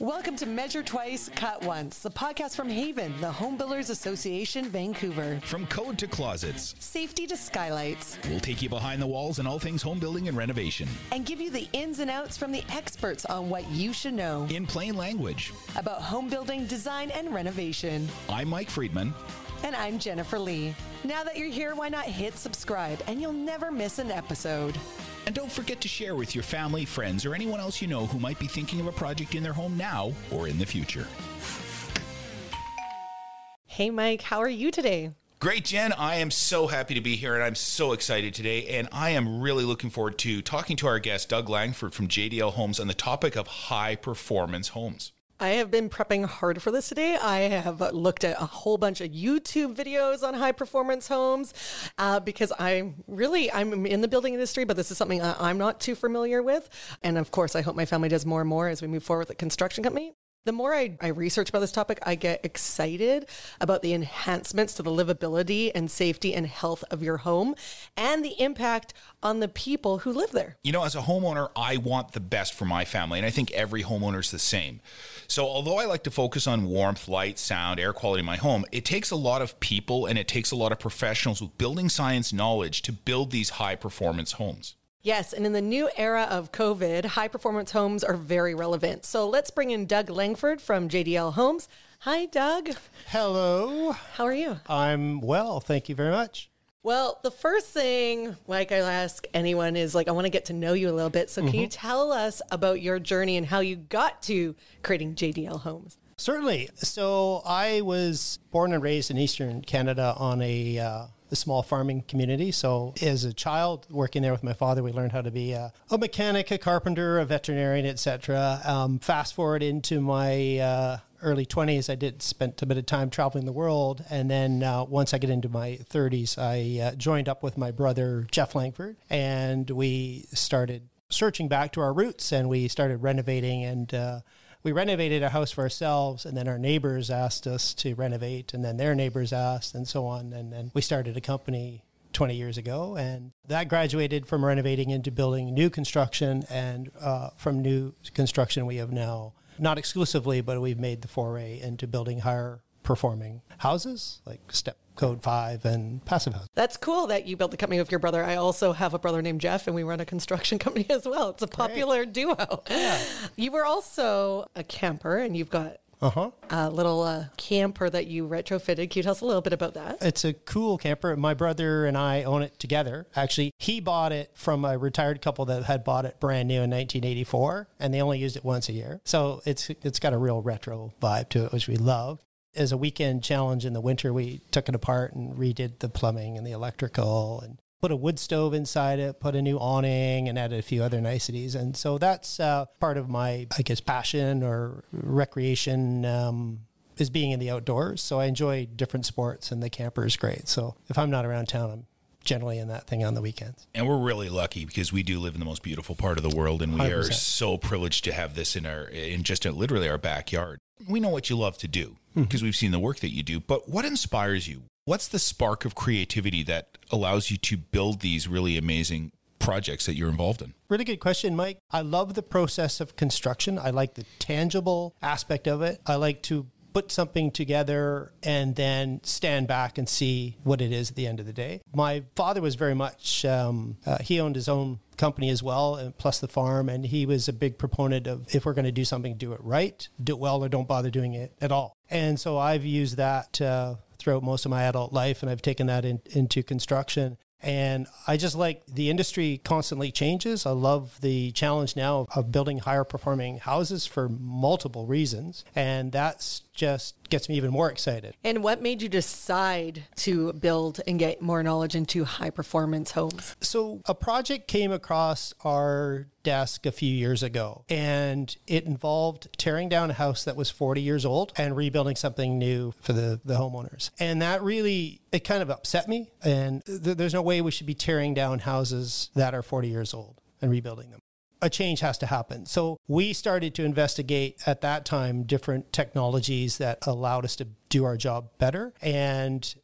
Welcome to Measure Twice, Cut Once, the podcast from Haven, the Home Builders Association, Vancouver. From code to closets. Safety to skylights. We'll take you behind the walls in all things home building and renovation. And give you the ins and outs from the experts on what you should know. In plain language. About home building, design, and renovation. I'm Mike Friedman. And I'm Jennifer Lee. Now that you're here, why not hit subscribe and you'll never miss an episode. And don't forget to share with your family, friends, or anyone else you know who might be thinking of a project in their home now or in the future. Hey, Mike, how are you today? Great, Jen. I am so happy to be here, and I'm so excited today. And I am really looking forward to talking to our guest, Doug Langford from JDL Homes, on the topic of high-performance homes. I have been prepping hard for this today. I have looked at a whole bunch of YouTube videos on high performance homes because I'm in the building industry, but this is something I'm not too familiar with. And of course, I hope my family does more and more as we move forward with the construction company. The more I research about this topic, I get excited about the enhancements to the livability and safety and health of your home and the impact on the people who live there. You know, as a homeowner, I want the best for my family, and I think every homeowner is the same. So although I like to focus on warmth, light, sound, air quality in my home, it takes a lot of people and it takes a lot of professionals with building science knowledge to build these high-performance homes. Yes, and in the new era of COVID, high-performance homes are very relevant. So let's bring in Doug Langford from JDL Homes. Hi, Doug. Hello. How are you? I'm well, thank you very much. Well, the first thing, like I ask anyone, is like, I want to get to know you a little bit. So can you tell us about your journey and how you got to creating JDL Homes? Certainly. So I was born and raised in Eastern Canada on a small farming community. So as a child working there with my father, we learned how to be a mechanic, a carpenter, a veterinarian, etc. Fast forward into my early 20s, I spent a bit of time traveling the world. And then once I get into my 30s, I joined up with my brother, Jeff Langford, and we started searching back to our roots, and we started renovating, and we renovated a house for ourselves, and then our neighbors asked us to renovate, and then their neighbors asked, and so on. And then we started a company 20 years ago, and that graduated from renovating into building new construction. And from new construction, we have now, not exclusively, but we've made the foray into building higher performing houses like Step Code 5 and Passive House. That's cool that you built the company with your brother. I also have a brother named Jeff, and we run a construction company as well. It's a popular duo. Yeah. You were also a camper, and you've got a little camper that you retrofitted. Can you tell us a little bit about that? It's a cool camper. My brother and I own it together. Actually, he bought it from a retired couple that had bought it brand new in 1984, and they only used it once a year. So it's got a real retro vibe to it, which we love. As a weekend challenge in the winter, we took it apart and redid the plumbing and the electrical and put a wood stove inside it, put a new awning, and added a few other niceties. And so that's part of my, I guess, passion or recreation is being in the outdoors. So I enjoy different sports, and the camper is great. So if I'm not around town, I'm generally in that thing on the weekends. And we're really lucky because we do live in the most beautiful part of the world, and we 100%. Are so privileged to have this in just literally our backyard. We know what you love to do because we've seen the work that you do, but what inspires you? What's the spark of creativity that allows you to build these really amazing projects that you're involved in? Really good question, Mike. I love the process of construction. I like the tangible aspect of it. I like to put something together and then stand back and see what it is at the end of the day. My father was very much, he owned his own company as well, and plus the farm, and he was a big proponent of, if we're going to do something, do it right, do it well, or don't bother doing it at all. And so I've used that throughout most of my adult life, and I've taken that into construction. And I just like the industry constantly changes. I love the challenge now of building higher performing houses for multiple reasons. And that's just gets me even more excited. And what made you decide to build and get more knowledge into high-performance homes? So a project came across our desk a few years ago, and it involved tearing down a house that was 40 years old and rebuilding something new for the homeowners. And that really, it kind of upset me. And there's no way we should be tearing down houses that are 40 years old and rebuilding them. A change has to happen. So we started to investigate at that time different technologies that allowed us to do our job better. And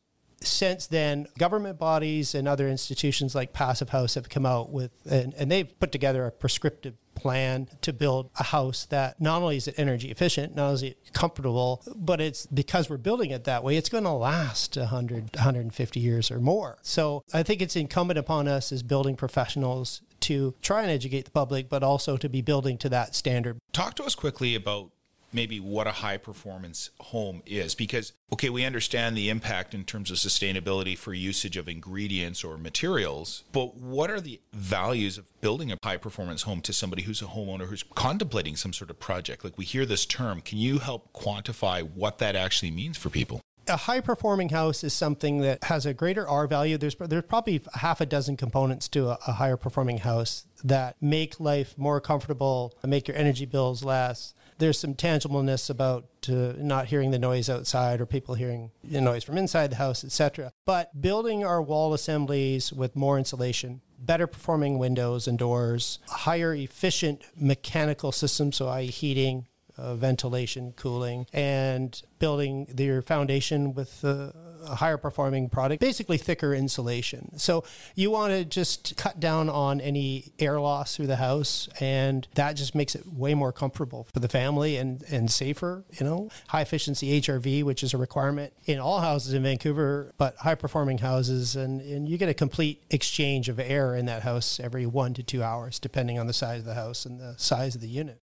since then, government bodies and other institutions like Passive House have come out with, and they've put together a prescriptive plan to build a house that not only is it energy efficient, not only is it comfortable, but it's because we're building it that way, it's going to last 100, 150 years or more. So I think it's incumbent upon us as building professionals to try and educate the public, but also to be building to that standard. Talk to us quickly about maybe what a high-performance home is, because, okay, we understand the impact in terms of sustainability for usage of ingredients or materials, but what are the values of building a high-performance home to somebody who's a homeowner who's contemplating some sort of project? Like, we hear this term. Can you help quantify what that actually means for people? A high-performing house is something that has a greater R value. There's probably half a dozen components to a higher-performing house that make life more comfortable, make your energy bills less. There's some tangibleness about not hearing the noise outside or people hearing the noise from inside the house, etc. But building our wall assemblies with more insulation, better performing windows and doors, higher efficient mechanical systems, so i.e. heating, ventilation, cooling, and building your foundation with a higher performing product, basically thicker insulation. So you want to just cut down on any air loss through the house, and that just makes it way more comfortable for the family and safer, you know. High efficiency HRV, which is a requirement in all houses in Vancouver, but high performing houses, and you get a complete exchange of air in that house every 1 to 2 hours, depending on the size of the house and the size of the unit.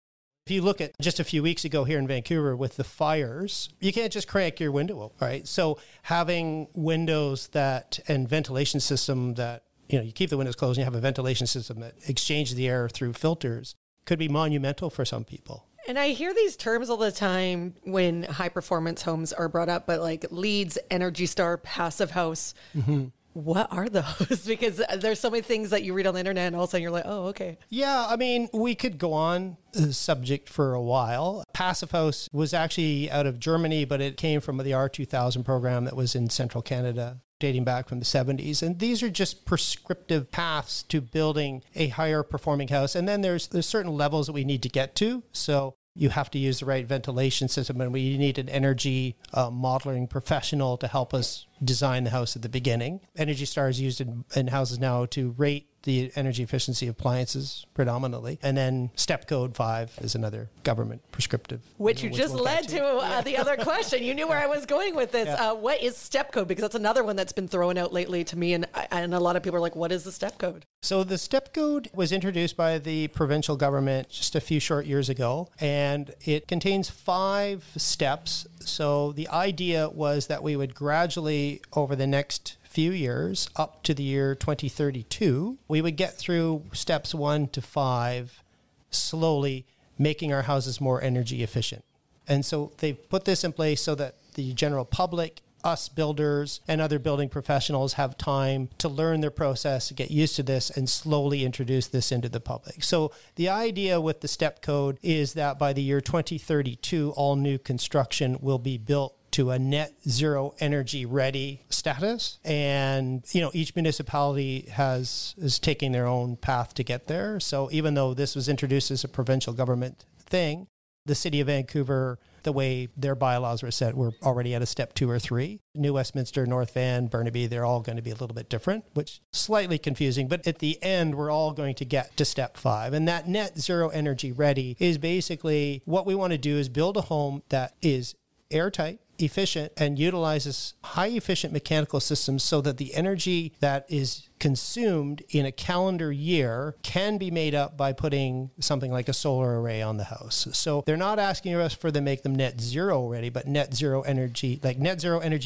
If you look at just a few weeks ago here in Vancouver with the fires, you can't just crank your window up, right? So having windows that and ventilation system that, you know, you keep the windows closed and you have a ventilation system that exchanges the air through filters could be monumental for some people. And I hear these terms all the time when high performance homes are brought up, but like LEEDs, Energy Star, Passive House. Mm-hmm. What are those? Because there's so many things that you read on the internet and all of a sudden you're like, oh, okay. Yeah, I mean, we could go on the subject for a while. Passive House was actually out of Germany, but it came from the R2000 program that was in central Canada, dating back from the 70s. And these are just prescriptive paths to building a higher performing house. And then there's certain levels that we need to get to. So you have to use the right ventilation system, and we need an energy modeling professional to help us design the house at the beginning. Energy Star is used in houses now to rate the energy efficiency of appliances predominantly. And then Step Code 5 is another government prescriptive. Which led to the other question. You knew where I was going with this. Yeah. What is Step Code? Because that's another one that's been thrown out lately to me. And a lot of people are like, what is the Step Code? So the Step Code was introduced by the provincial government just a few short years ago. And it contains 5 steps. So the idea was that we would gradually, over the next few years, up to the year 2032, we would get through steps 1 to 5, slowly making our houses more energy efficient. And so they've put this in place so that the general public, us builders, and other building professionals have time to learn their process, get used to this, and slowly introduce this into the public. So the idea with the Step Code is that by the year 2032, all new construction will be built to a net zero energy ready status. And, you know, each municipality is taking their own path to get there. So even though this was introduced as a provincial government thing, the city of Vancouver, the way their bylaws were set, we're already at a step 2 or 3. New Westminster, North Van, Burnaby, they're all going to be a little bit different, which is slightly confusing. But at the end, we're all going to get to step 5. And that net zero energy ready is basically what we want to do is build a home that is airtight, efficient, and utilizes high efficient mechanical systems so that the energy that is consumed in a calendar year can be made up by putting something like a solar array on the house. So they're not asking us for them to make them net zero ready, but net zero energy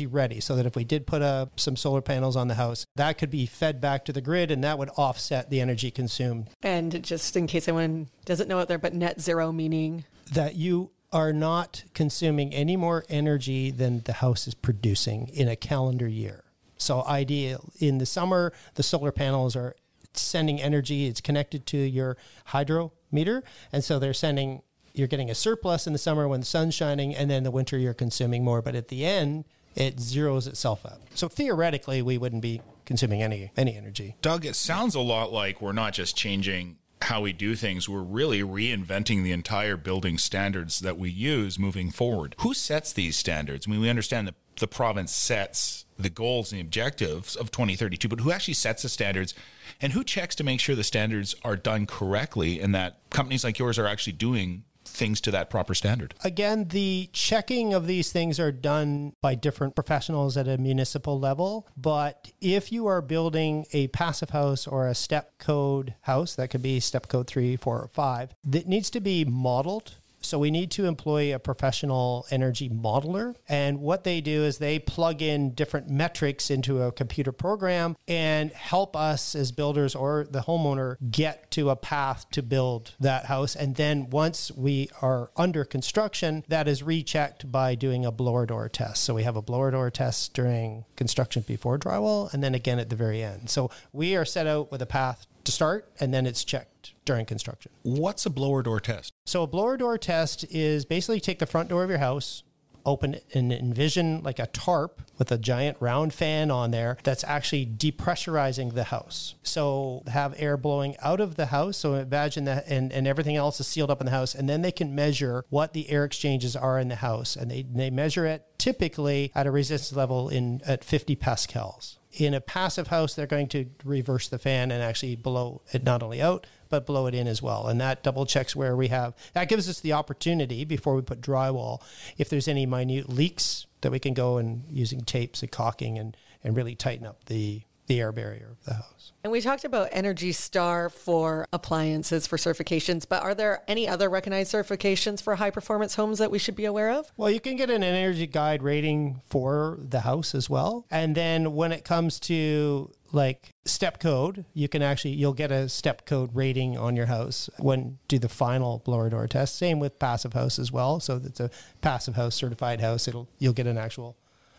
ready, so that if we did put up some solar panels on the house, that could be fed back to the grid and that would offset the energy consumed. And just in case anyone doesn't know out there, but net zero meaning? That you are not consuming any more energy than the house is producing in a calendar year. So ideal in the summer, the solar panels are sending energy. It's connected to your hydro meter. And so they're sending, you're getting a surplus in the summer when the sun's shining, and then the winter you're consuming more. But at the end, it zeroes itself out. So theoretically, we wouldn't be consuming any energy. Doug, it sounds a lot like we're not just changing how we do things, we're really reinventing the entire building standards that we use moving forward. Who sets these standards? I mean, we understand that the province sets the goals and the objectives of 2032, but who actually sets the standards and who checks to make sure the standards are done correctly and that companies like yours are actually doing things to that proper standard? Again, the checking of these things are done by different professionals at a municipal level. But if you are building a passive house or a step code house, that could be step code 3, 4, or 5, that needs to be modeled. So we need to employ a professional energy modeler. And what they do is they plug in different metrics into a computer program and help us as builders or the homeowner get to a path to build that house. And then once we are under construction, that is rechecked by doing a blower door test. So we have a blower door test during construction before drywall and then again at the very end. So we are set out with a path to start, and then it's checked during construction. What's a blower door test? So a blower door test is basically take the front door of your house, open it, and envision like a tarp with a giant round fan on there that's actually depressurizing the house. So have air blowing out of the house. So imagine that, and everything else is sealed up in the house. And then they can measure what the air exchanges are in the house. And they measure it typically at a resistance level at 50 pascals. In a passive house, they're going to reverse the fan and actually blow it not only out, but blow it in as well. And that double checks where we have, that gives us the opportunity before we put drywall, if there's any minute leaks that we can go and using tapes and caulking and really tighten up the air barrier of the house. And we talked about Energy Star for appliances, for certifications, but are there any other recognized certifications for high-performance homes that we should be aware of? Well, you can get an energy guide rating for the house as well. And then when it comes to like step code, you'll get a step code rating on your house when do the final blower door test. Same with passive house as well. So it's a passive house certified house. You'll get an actual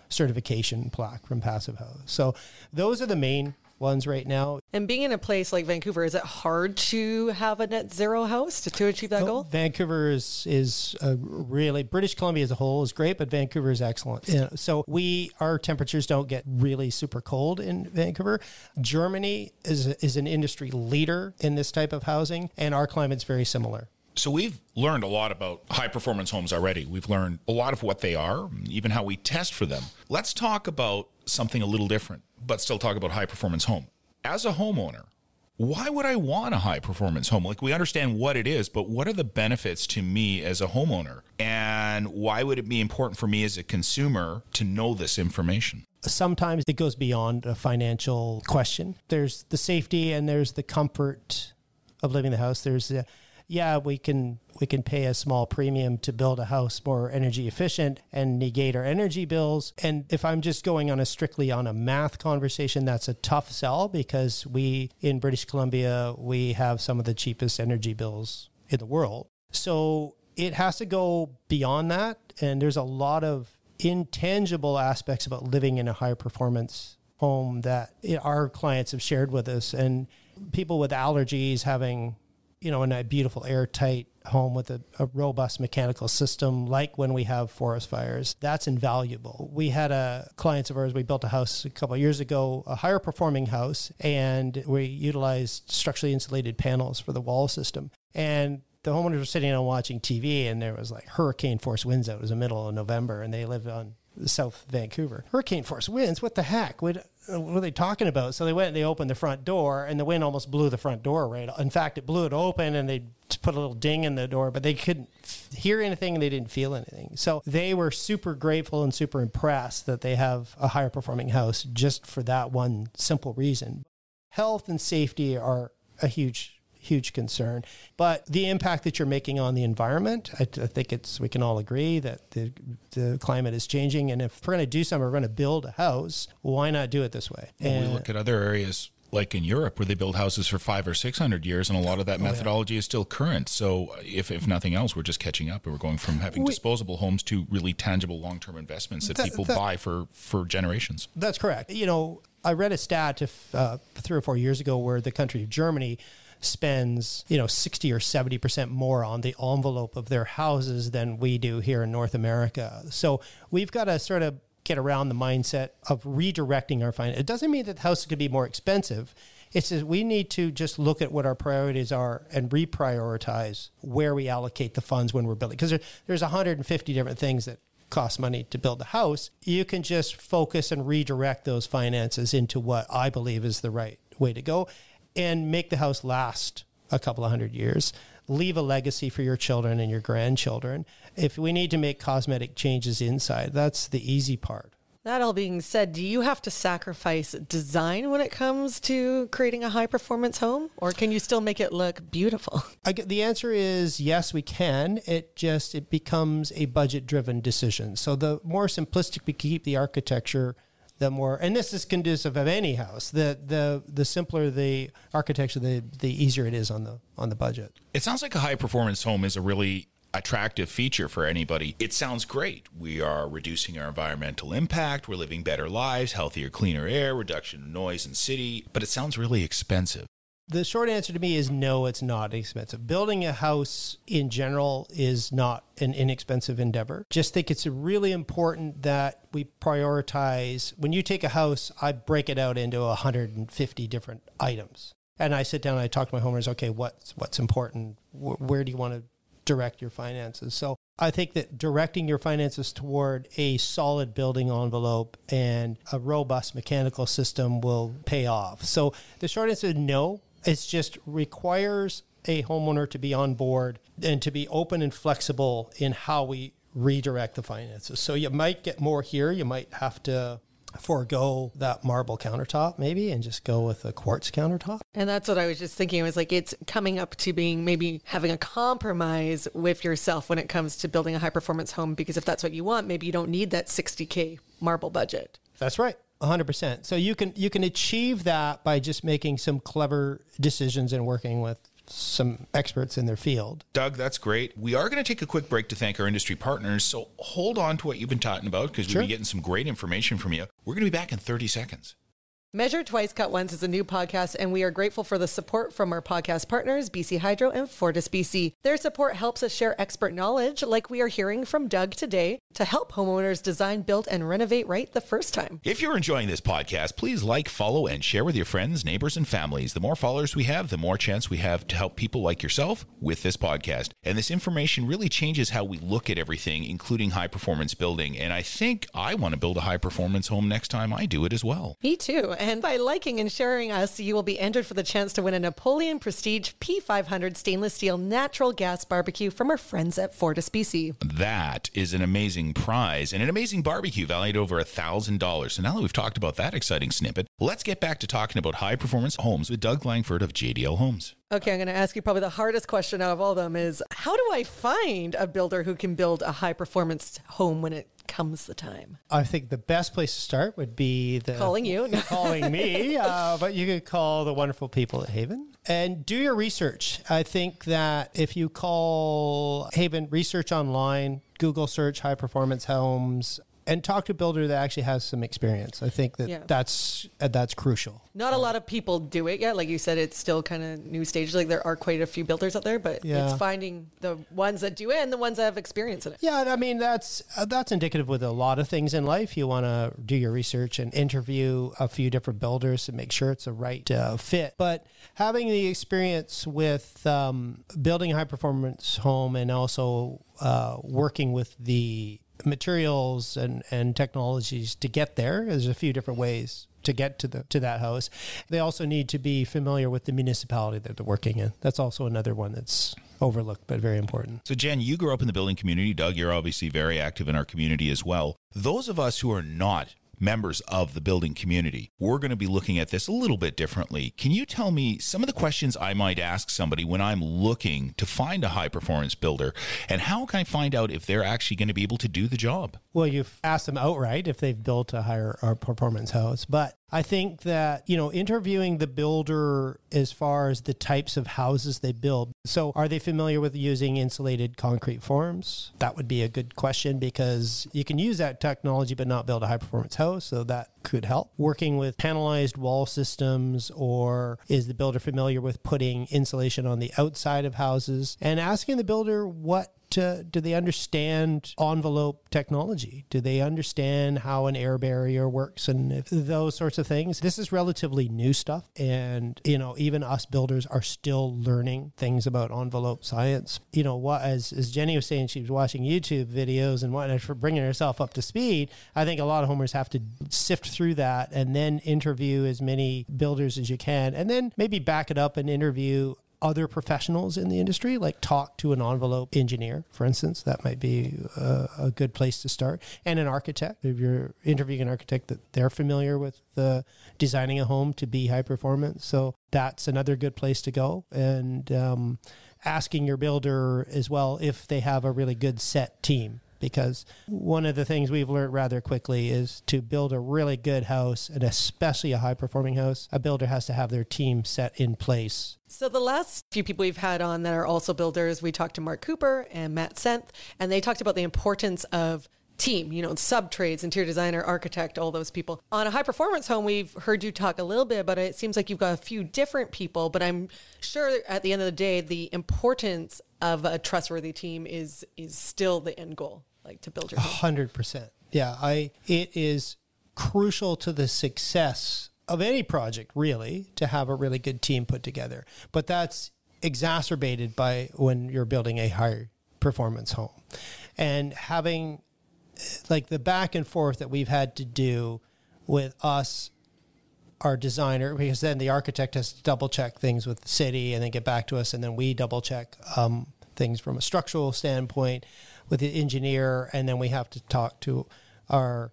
certification plaque from Passive House. So those are the main ones right now. And being in a place like Vancouver, is it hard to have a net zero house to achieve that goal? Vancouver is really, British Columbia as a whole is great, but Vancouver is excellent. Yeah. So our temperatures don't get really super cold in Vancouver. Germany is an industry leader in this type of housing, and our climate's very similar. So we've learned a lot about high-performance homes already. We've learned a lot of what they are, even how we test for them. Let's talk about something a little different, but still talk about high-performance home. As a homeowner, why would I want a high-performance home? Like, we understand what it is, but what are the benefits to me as a homeowner? And why would it be important for me as a consumer to know this information? Sometimes it goes beyond a financial question. There's the safety and there's the comfort of living in the house. There's the... yeah, we can pay a small premium to build a house more energy efficient and negate our energy bills. And if I'm just going on strictly on a math conversation, that's a tough sell because we, in British Columbia, we have some of the cheapest energy bills in the world. So it has to go beyond that. And there's a lot of intangible aspects about living in a high performance home that our clients have shared with us, and people with allergies having... in a beautiful airtight home with a robust mechanical system, like when we have forest fires, that's invaluable. We had clients of ours, we built a house a couple of years ago, a higher performing house, and we utilized structurally insulated panels for the wall system. And the homeowners were sitting down watching TV, and there was like hurricane force winds out. It was the middle of November, and they lived on South Vancouver. Hurricane force winds, what the heck? What are they talking about? So they went and they opened the front door, and the wind almost blew the front door right. In fact, it blew it open, and they put a little ding in the door, but they couldn't hear anything and they didn't feel anything. So they were super grateful and super impressed that they have a higher performing house just for that one simple reason. Health and safety are a huge concern, but the impact that you're making on the environment, I think we can all agree that the climate is changing, and if we're going to do something, we're going to build a house, why not do it this way? And we look at other areas like in Europe, where they build houses for 500 or 600 years, and a lot of that methodology is still current. So if nothing else, we're just catching up, and we're going from having disposable homes to really tangible long-term investments that people buy for generations. That's correct. You know, I read a stat 3 or 4 years ago where the country of Germany spends, you know, 60 or 70% more on the envelope of their houses than we do here in North America. So we've got to sort of get around the mindset of redirecting our finance. It doesn't mean that the house could be more expensive. It's that we need to just look at what our priorities are and reprioritize where we allocate the funds when we're building. Because there's 150 different things that cost money to build a house. You can just focus and redirect those finances into what I believe is the right way to go and make the house last a couple of hundred years. Leave a legacy for your children and your grandchildren. If we need to make cosmetic changes inside, that's the easy part. That all being said, do you have to sacrifice design when it comes to creating a high-performance home? Or can you still make it look beautiful? The answer is yes, we can. It becomes a budget-driven decision. So the more simplistic we keep the architecture, the more, and this is conducive of any house, the simpler the architecture, the easier it is on the budget. It sounds like a high-performance home is a really attractive feature for anybody. It sounds great. We are reducing our environmental impact. We're living better lives, healthier, cleaner air, reduction of noise in city. But it sounds really expensive. The short answer to me is no, it's not expensive. Building a house in general is not an inexpensive endeavor. Just think it's really important that we prioritize. When you take a house, I break it out into 150 different items. And I sit down and I talk to my homeowners, okay, what's important? Where do you want to direct your finances? So I think that directing your finances toward a solid building envelope and a robust mechanical system will pay off. So the short answer is no. It just requires a homeowner to be on board and to be open and flexible in how we redirect the finances. So you might get more here. You might have to forego that marble countertop maybe and just go with a quartz countertop. And that's what I was just thinking. I was like, it's coming up to being maybe having a compromise with yourself when it comes to building a high-performance home, because if that's what you want, maybe you don't need that $60,000 marble budget. That's right. 100%. So you can achieve that by just making some clever decisions and working with some experts in their field. Doug, that's great. We are going to take a quick break to thank our industry partners. So hold on to what you've been talking about, because we'll be getting some great information from you. We're going to be back in 30 seconds. Measure Twice, Cut Once is a new podcast, and we are grateful for the support from our podcast partners, BC Hydro and Fortis BC. Their support helps us share expert knowledge, like we are hearing from Doug today, to help homeowners design, build, and renovate right the first time. If you're enjoying this podcast, please like, follow, and share with your friends, neighbors, and families. The more followers we have, the more chance we have to help people like yourself with this podcast. And this information really changes how we look at everything, including high-performance building. And I think I want to build a high-performance home next time I do it as well. Me too. And by liking and sharing us, you will be entered for the chance to win a Napoleon Prestige P500 stainless steel natural gas barbecue from our friends at Fortis BC. That is an amazing prize and an amazing barbecue valued over $1,000. So now that we've talked about that exciting snippet, let's get back to talking about high-performance homes with Doug Langford of JDL Homes. Okay, I'm going to ask you probably the hardest question out of all of them is, how do I find a builder who can build a high-performance home when it comes the time? I think the best place to start would be calling me, but you could call the wonderful people at Haven and do your research. I think that if you call Haven, research online, Google search high performance homes, and talk to a builder that actually has some experience. I think that that's crucial. Not a lot of people do it yet. Like you said, it's still kind of new stage. Like there are quite a few builders out there, but it's finding the ones that do it and the ones that have experience in it. Yeah, I mean, that's indicative with a lot of things in life. You want to do your research and interview a few different builders to make sure it's the right fit. But having the experience with building a high-performance home and also working with the materials and technologies to get there. There's a few different ways to get to that house. They also need to be familiar with the municipality that they're working in. That's also another one that's overlooked, but very important. So Jen, you grew up in the building community. Doug, you're obviously very active in our community as well. Those of us who are not members of the building community, we're going to be looking at this a little bit differently. Can you tell me some of the questions I might ask somebody when I'm looking to find a high-performance builder, and how can I find out if they're actually going to be able to do the job? Well, you've asked them outright if they've built a higher performance house, but I think that, you know, interviewing the builder as far as the types of houses they build. So are they familiar with using insulated concrete forms? That would be a good question, because you can use that technology but not build a high-performance house, so that could help. Working with panelized wall systems, or is the builder familiar with putting insulation on the outside of houses? And asking the builder what do they understand envelope technology? Do they understand how an air barrier works and those sorts of things? This is relatively new stuff. And, you know, even us builders are still learning things about envelope science. You know, what, as Jenny was saying, she was watching YouTube videos and whatnot for bringing herself up to speed. I think a lot of homers have to sift through that and then interview as many builders as you can, and then maybe back it up and interview other professionals in the industry, like talk to an envelope engineer, for instance. That might be a good place to start. And an architect, if you're interviewing an architect, that they're familiar with designing a home to be high performance. So that's another good place to go. And asking your builder as well if they have a really good set team. Because one of the things we've learned rather quickly is to build a really good house, and especially a high-performing house, a builder has to have their team set in place. So the last few people we've had on that are also builders, we talked to Mark Cooper and Matt Senth, and they talked about the importance of team, you know, sub-trades, interior designer, architect, all those people. On a high-performance home, we've heard you talk a little bit about it. It seems like you've got a few different people, but I'm sure at the end of the day, the importance of a trustworthy team is still the end goal, like to build your home. 100%. Yeah, it is crucial to the success of any project, really, to have a really good team put together. But that's exacerbated by when you're building a high-performance home. And having, like, the back and forth that we've had to do with us, our designer, because then the architect has to double check things with the city and then get back to us. And then we double check things from a structural standpoint with the engineer. And then we have to talk to our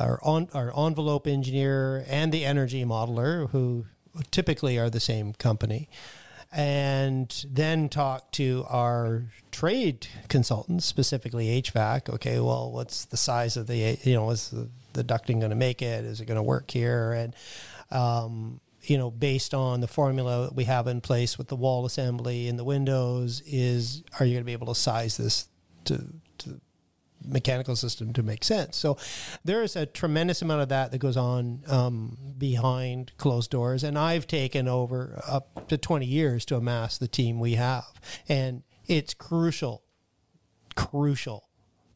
envelope engineer and the energy modeler, who typically are the same company, and then talk to our trade consultants, specifically HVAC. Okay, well, what's the size of the, you know, what's the ducting going to make it? Is it going to work here? And, you know, based on the formula that we have in place with the wall assembly and the windows, are you going to be able to size this to mechanical system to make sense? So there is a tremendous amount of that goes on behind closed doors, and I've taken over up to 20 years to amass the team we have, and it's crucial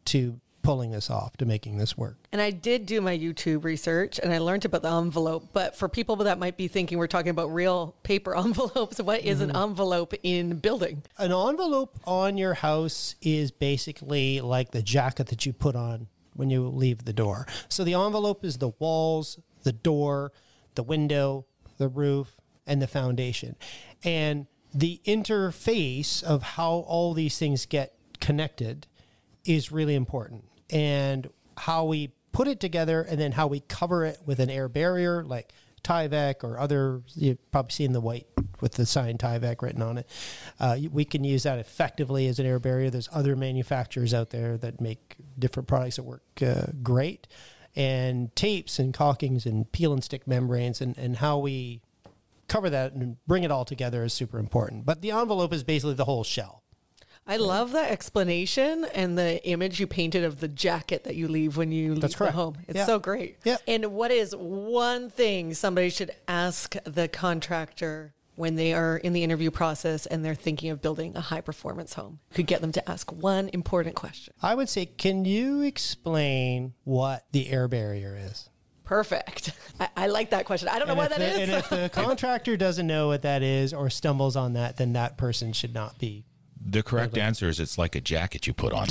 to pulling this off, to making this work. And I did do my YouTube research and I learned about the envelope, but for people that might be thinking we're talking about real paper envelopes, what is an envelope in building? An envelope on your house is basically like the jacket that you put on when you leave the door. So the envelope is the walls, the door, the window, the roof, and the foundation. And the interface of how all these things get connected is really important. And how we put it together, and then how we cover it with an air barrier like Tyvek or other, you've probably seen the white with the sign Tyvek written on it. We can use that effectively as an air barrier. There's other manufacturers out there that make different products that work great. And tapes and caulkings and peel and stick membranes and how we cover that and bring it all together is super important. But the envelope is basically the whole shell. I love that explanation and the image you painted of the jacket that you leave when you leave the home. It's so great. Yeah. And what is one thing somebody should ask the contractor when they are in the interview process and they're thinking of building a high-performance home? You could get them to ask one important question. I would say, can you explain what the air barrier is? Perfect. I like that question. I don't know why that is. And if the contractor doesn't know what that is or stumbles on that, then that person should not be. The correct answer is it's like a jacket you put on.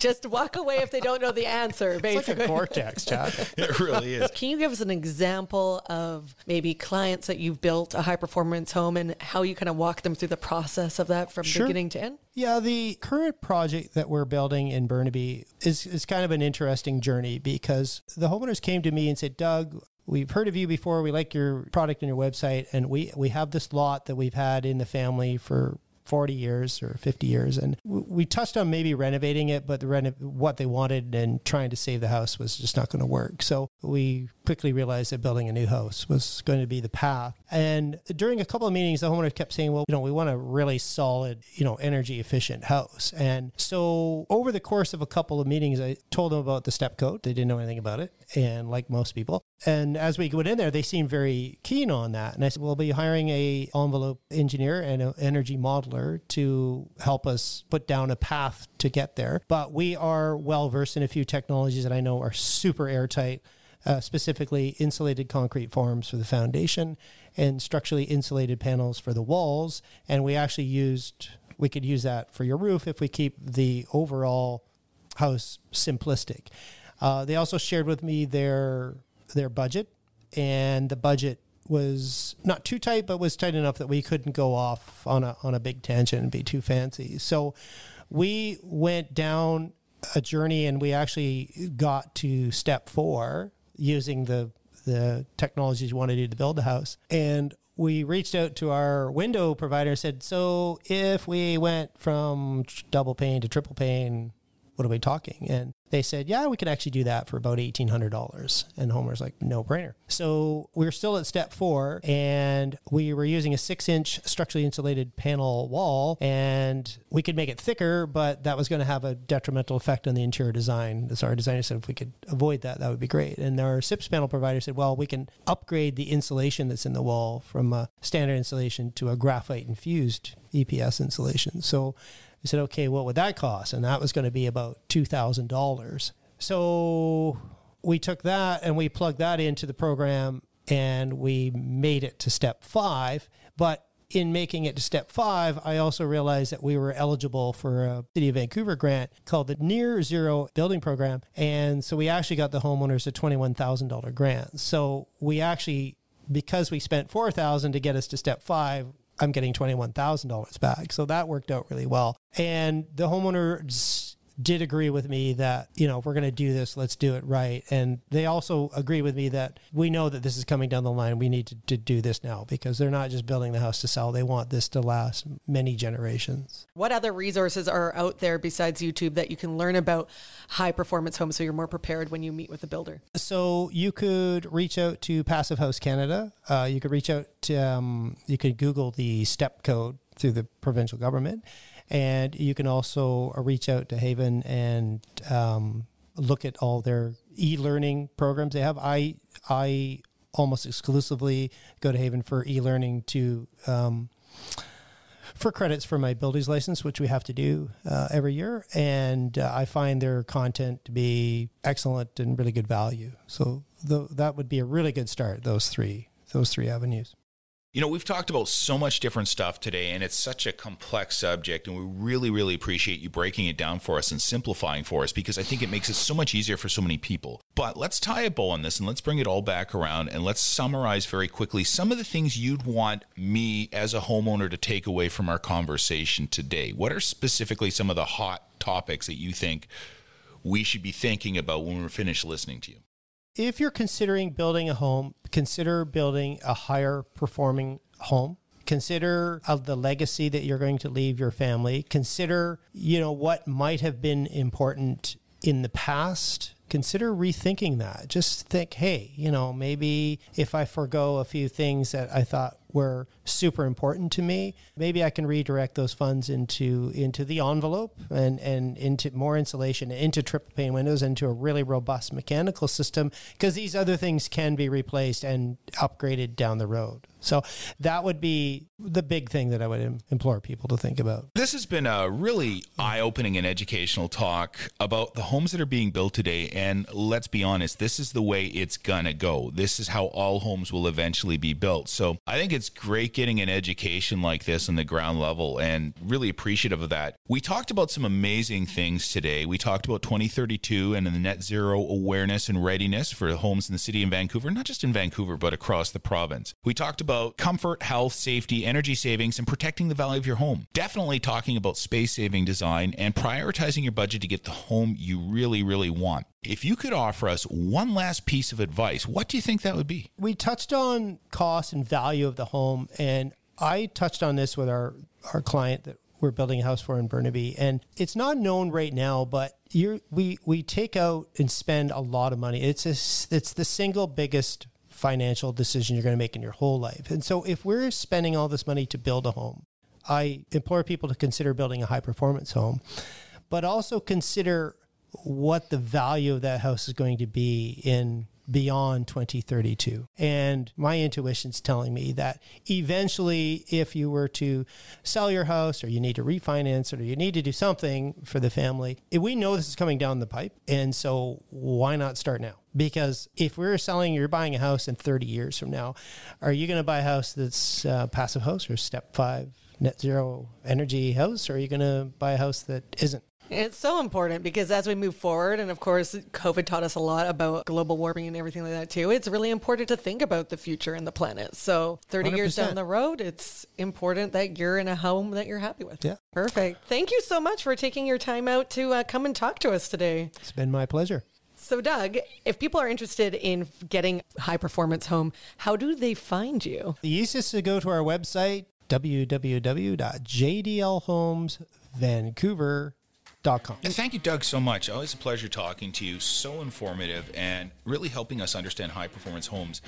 Just walk away if they don't know the answer, basically. It's like a Gore-Tex jacket. It really is. Can you give us an example of maybe clients that you've built a high-performance home and how you kind of walk them through the process of that from beginning to end? Yeah, the current project that we're building in Burnaby is kind of an interesting journey, because the homeowners came to me and said, Doug, we've heard of you before. We like your product and your website, and we have this lot that we've had in the family for 40 years or 50 years. And we touched on maybe renovating it, but what they wanted and trying to save the house was just not going to work. So we quickly realized that building a new house was going to be the path. And during a couple of meetings, the homeowner kept saying, well, you know, we want a really solid, you know, energy efficient house. And so over the course of a couple of meetings, I told them about the Step Code. They didn't know anything about it. And like most people. And as we went in there, they seemed very keen on that. And I said, we'll be hiring a envelope engineer and an energy modeler to help us put down a path to get there. But we are well-versed in a few technologies that I know are super airtight, specifically insulated concrete forms for the foundation and structurally insulated panels for the walls. And we actually we could use that for your roof if we keep the overall house simplistic. They also shared with me their budget, and the budget was not too tight, but was tight enough that we couldn't go off on a big tangent and be too fancy. So we went down a journey, and we actually got to step 4 using the technologies we wanted to build the house. And we reached out to our window provider and said, so if we went from double pane to triple pane, what are we talking? And they said, yeah, we could actually do that for about $1,800. And Homer's like, no brainer. So we're still at step 4, and we were using a 6-inch structurally insulated panel wall, and we could make it thicker, but that was going to have a detrimental effect on the interior design. So our designer said, if we could avoid that, that would be great. And our SIPS panel provider said, well, we can upgrade the insulation that's in the wall from a standard insulation to a graphite infused EPS insulation. So we said, okay, what would that cost? And that was going to be about $2,000. So we took that and we plugged that into the program, and we made it to step 5. But in making it to step 5, I also realized that we were eligible for a City of Vancouver grant called the Near Zero Building Program. And so we actually got the homeowners a $21,000 grant. So we actually, because we spent $4,000 to get us to step 5, I'm getting $21,000 back. So that worked out really well. And the homeowner did agree with me that, you know, if we're going to do this, let's do it right. And they also agree with me that we know that this is coming down the line. We need to do this now, because they're not just building the house to sell. They want this to last many generations. What other resources are out there besides YouTube that you can learn about high performance homes so you're more prepared when you meet with the builder? So you could reach out to Passive House Canada. You could reach out to, you could Google the Step Code through the provincial government. And you can also reach out to Haven and look at all their e-learning programs they have. I almost exclusively go to Haven for e-learning for credits for my builder's license, which we have to do every year. And I find their content to be excellent and really good value. So that would be a really good start, those three avenues. You know, we've talked about so much different stuff today, and it's such a complex subject, and we really, really appreciate you breaking it down for us and simplifying for us, because I think it makes it so much easier for so many people. But let's tie a bow on this, and let's bring it all back around, and let's summarize very quickly some of the things you'd want me as a homeowner to take away from our conversation today. What are specifically some of the hot topics that you think we should be thinking about when we're finished listening to you? If you're considering building a home, consider building a higher performing home. Consider the legacy that you're going to leave your family. Consider, you know, what might have been important in the past. Consider rethinking that. Just think, hey, you know, maybe if I forgo a few things that I thought were super important to me, maybe I can redirect those funds into the envelope and into more insulation, into triple pane windows, into a really robust mechanical system, because these other things can be replaced and upgraded down the road. So that would be the big thing that I would implore people to think about. This has been a really eye-opening and educational talk about the homes that are being built today. And let's be honest, this is the way it's going to go. This is how all homes will eventually be built. So I think it's great getting an education like this on the ground level, and really appreciative of that. We talked about some amazing things today. We talked about 2032 and the net zero awareness and readiness for homes in the city of Vancouver, not just in Vancouver, but across the province. We talked about comfort, health, safety, energy savings, and protecting the value of your home. Definitely talking about space-saving design and prioritizing your budget to get the home you really, really want. If you could offer us one last piece of advice, what do you think that would be? We touched on cost and value of the home, and I touched on this with our client that we're building a house for in Burnaby, and it's not known right now, but we take out and spend a lot of money. It's the single biggest financial decision you're going to make in your whole life. And so if we're spending all this money to build a home, I implore people to consider building a high-performance home, but also consider what the value of that house is going to be in beyond 2032. And my intuition's telling me that eventually, if you were to sell your house or you need to refinance it or you need to do something for the family, we know this is coming down the pipe. And so why not start now? Because if we're selling, you're buying a house in 30 years from now, are you going to buy a house that's passive house or step 5 net zero energy house? Or are you going to buy a house that isn't? It's so important because as we move forward, and of course, COVID taught us a lot about global warming and everything like that too, it's really important to think about the future and the planet. So 30 years down the road, it's important that you're in a home that you're happy with. Yeah. Perfect. Thank you so much for taking your time out to come and talk to us today. It's been my pleasure. So Doug, if people are interested in getting a high-performance home, how do they find you? The easiest is to go to our website, www.jdlhomesvancouver.com. Thank you, Doug, so much. Always a pleasure talking to you. So informative and really helping us understand high-performance homes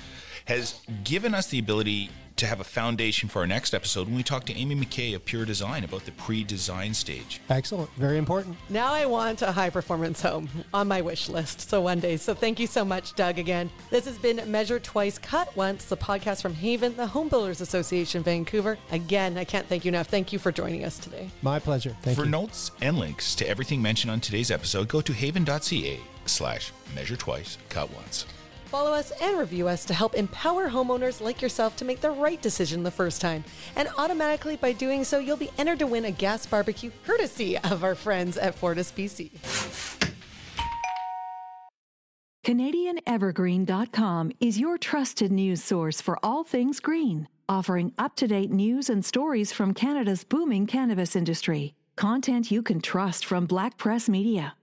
has given us the ability to have a foundation for our next episode when we talk to Amy McKay of Pure Design about the pre-design stage. Excellent. Very important. Now I want a high-performance home on my wish list. So one day. So thank you so much, Doug, again. This has been Measure Twice, Cut Once, the podcast from Haven, the Home Builders Association, Vancouver. Again, I can't thank you enough. Thank you for joining us today. My pleasure. Thank you. For notes and links to everything mentioned on today's episode, go to haven.ca/measuretwicecutonce. Follow us and review us to help empower homeowners like yourself to make the right decision the first time. And automatically by doing so, you'll be entered to win a gas barbecue courtesy of our friends at Fortis BC. Canadianevergreen.com is your trusted news source for all things green, offering up-to-date news and stories from Canada's booming cannabis industry. Content you can trust from Black Press Media.